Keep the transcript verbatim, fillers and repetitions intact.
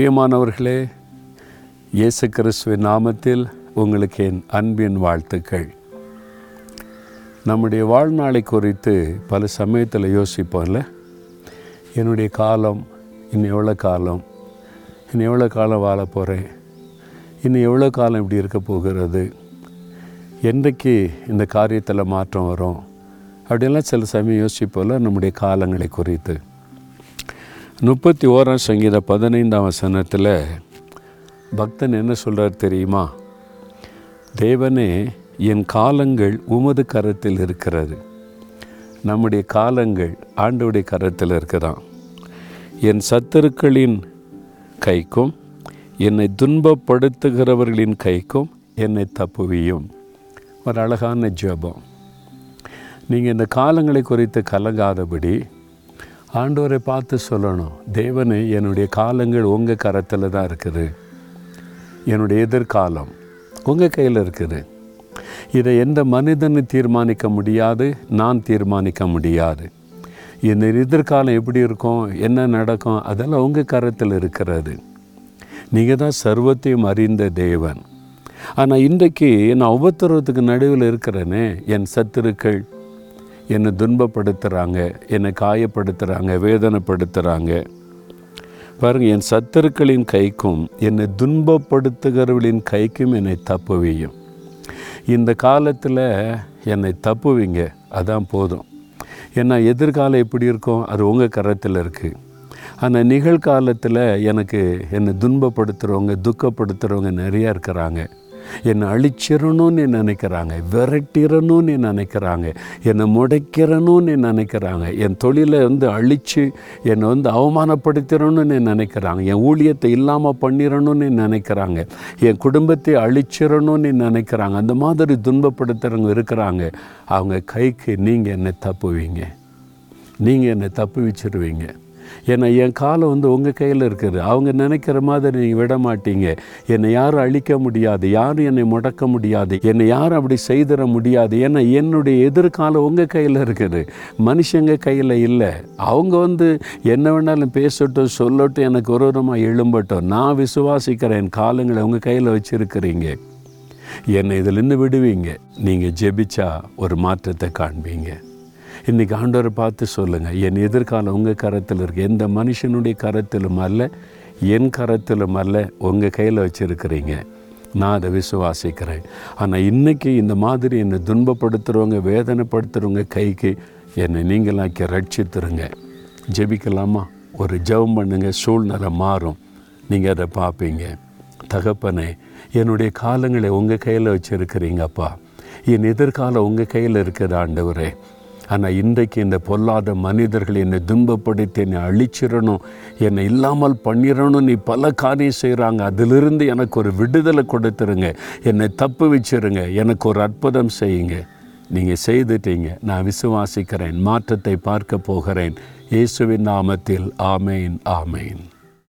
பிரியமானவர்களே, இயேசு கிறிஸ்துவின் நாமத்தில் உங்களுக்கு என் அன்பின் வாழ்த்துக்கள். நம்முடைய வாழ்நாளை குறித்து பல சமயத்தில் யோசிப்போம்ல, என்னுடைய காலம் இன்னும் எவ்வளோ காலம், இன்னும் எவ்வளோ காலம் வாழ போகிறேன், இன்னும் எவ்வளோ காலம் இப்படி இருக்க போகிறது, என்றைக்கு இந்த காரியத்தில் மாற்றம் வரும் அப்படின்லாம் சில சமயம் யோசிப்போம்ல நம்முடைய காலங்களை குறித்து. முப்பத்தி ஓராம் சங்கீத பதினைந்தாம் வசனத்தில் பக்தன் என்ன சொல்கிறார் தெரியுமா? தேவனே, என் காலங்கள் உமது கரத்தில் இருக்கிறது. நம்முடைய காலங்கள் ஆண்டவருடைய கரத்தில் இருக்குதான். என் சத்துருக்களின் கைக்கும் என்னை துன்பப்படுத்துகிறவர்களின் கைக்கும் என்னை தப்புவியும். ஒரு அழகான ஜெபம். நீங்கள் இந்த காலங்களை குறித்து கலங்காதபடி ஆண்டவரை பார்த்து சொல்லணும், தேவனே, என்னுடைய காலங்கள் உங்கள் கரத்தில் தான் இருக்குது, என்னுடைய எதிர்காலம் உங்கள் கையில் இருக்குது. இதை எந்த மனிதனை தீர்மானிக்க முடியாது, நான் தீர்மானிக்க முடியாது. இந்த எதிர்காலம் எப்படி இருக்கும், என்ன நடக்கும், அதெல்லாம் உங்கள் கரத்தில் இருக்கிறது. நீங்கள் தான் சர்வத்தையும் அறிந்த தேவன். ஆனால் இன்றைக்கு நான் உபத்திரவத்துக்கு நடுவில் இருக்கிறேனே, என் சத்துருக்கள் என்னை துன்பப்படுத்துகிறாங்க, என்னை காயப்படுத்துகிறாங்க, வேதனைப்படுத்துகிறாங்க. பாருங்கள், என் சத்துருக்களின் கைக்கும் என்னை துன்பப்படுத்துகிறவர்களின் கைக்கும் என்னை தப்புவியும். இந்த காலத்தில் என்னை தப்புவிங்க, அதான் போதும். ஏன்னா எதிர்காலம் எப்படி இருக்கும், அது உங்கள் கரத்தில் இருக்குது. ஆனால் நிகழ்காலத்தில் எனக்கு என்னை துன்பப்படுத்துகிறவங்க, துக்கப்படுத்துகிறவங்க நிறையா இருக்கிறாங்க. என்னை அழிச்சிடணும்னு நினைக்கிறாங்க, விரட்டிடணும்னு நினைக்கிறாங்க, என்னை முடைக்கிறணும்னு நினைக்கிறாங்க, என் தொழிலை வந்து அழித்து என்னை வந்து அவமானப்படுத்திடணும்னு நினைக்கிறாங்க, என் ஊழியத்தை இல்லாமல் பண்ணிடணும்னு நினைக்கிறாங்க, என் குடும்பத்தை அழிச்சிடணும்னு நினைக்கிறாங்க. அந்த மாதிரி துன்பப்படுத்துகிறவங்க இருக்கிறாங்க. அவங்க கைக்கு நீங்கள் என்னை தப்புவீங்க, நீங்கள் என்னை தப்புவிச்சிருவீங்க. ஏன்னா என் காலம் வந்து உங்கள் கையில் இருக்குது. அவங்க நினைக்கிற மாதிரி நீங்கள் விட மாட்டீங்க. என்னை யாரும் அழிக்க முடியாது, யாரும் என்னை முடக்க முடியாது, என்னை யாரும் அப்படி செய்திட முடியாது. ஏன்னா என்னுடைய எதிர்காலம் உங்கள் கையில் இருக்குது, மனுஷங்க கையில் இல்லை. அவங்க வந்து என்ன வேணாலும் பேசட்டும், சொல்லட்டும், எனக்கு ஒருவரமாக எழும்பட்டும். நான் விசுவாசிக்கிறேன், என் காலங்களை உங்கள் கையில் வச்சுருக்கிறீங்க, என்னை இதிலேருந்து விடுவீங்க. நீங்கள் ஜெபிச்சா ஒரு மாற்றத்தை காண்பீங்க. இன்றைக்கி ஆண்டவரை பார்த்து சொல்லுங்கள், என் எதிர்காலம் உங்கள் கரத்தில் இருக்குது, எந்த மனுஷனுடைய கரத்திலும் அல்ல, என் கரத்திலும் அல்ல, உங்கள் கையில் வச்சுருக்கிறீங்க, நான் அதை விசுவாசிக்கிறேன். ஆனால் இன்றைக்கி இந்த மாதிரி என்னை துன்பப்படுத்துகிறவங்க, வேதனைப்படுத்துகிறவங்க கைக்கு என்னை நீங்களாக்கி ரட்சித்துருங்க. ஜெபிக்கலாமா? ஒரு ஜெபம் பண்ணுங்கள், சூழ்நிலை மாறும், நீங்கள் அதை பார்ப்பீங்க. தகப்பனே, என்னுடைய காலங்களை உங்கள் கையில் வச்சுருக்கிறீங்கப்பா, என் எதிர்காலம் உங்கள் கையில் இருக்குது ஆண்டவரே. ஆனால் இன்றைக்கு இந்த பொல்லாத மனிதர்கள் என்னை துன்பப்படுத்தி என்னை அழிச்சிடணும், என்னை இல்லாமல் பண்ணிடணும், நீ பல காரியம் செய்கிறாங்க. அதிலிருந்து எனக்கு ஒரு விடுதலை கொடுத்துருங்க, என்னை தப்பு வச்சுருங்க, எனக்கு ஒரு அற்புதம் செய்யுங்க. நீங்கள் செய்துட்டீங்க, நான் விசுவாசிக்கிறேன், மாற்றத்தை பார்க்க போகிறேன். இயேசுவின் நாமத்தில் ஆமேன், ஆமேன்.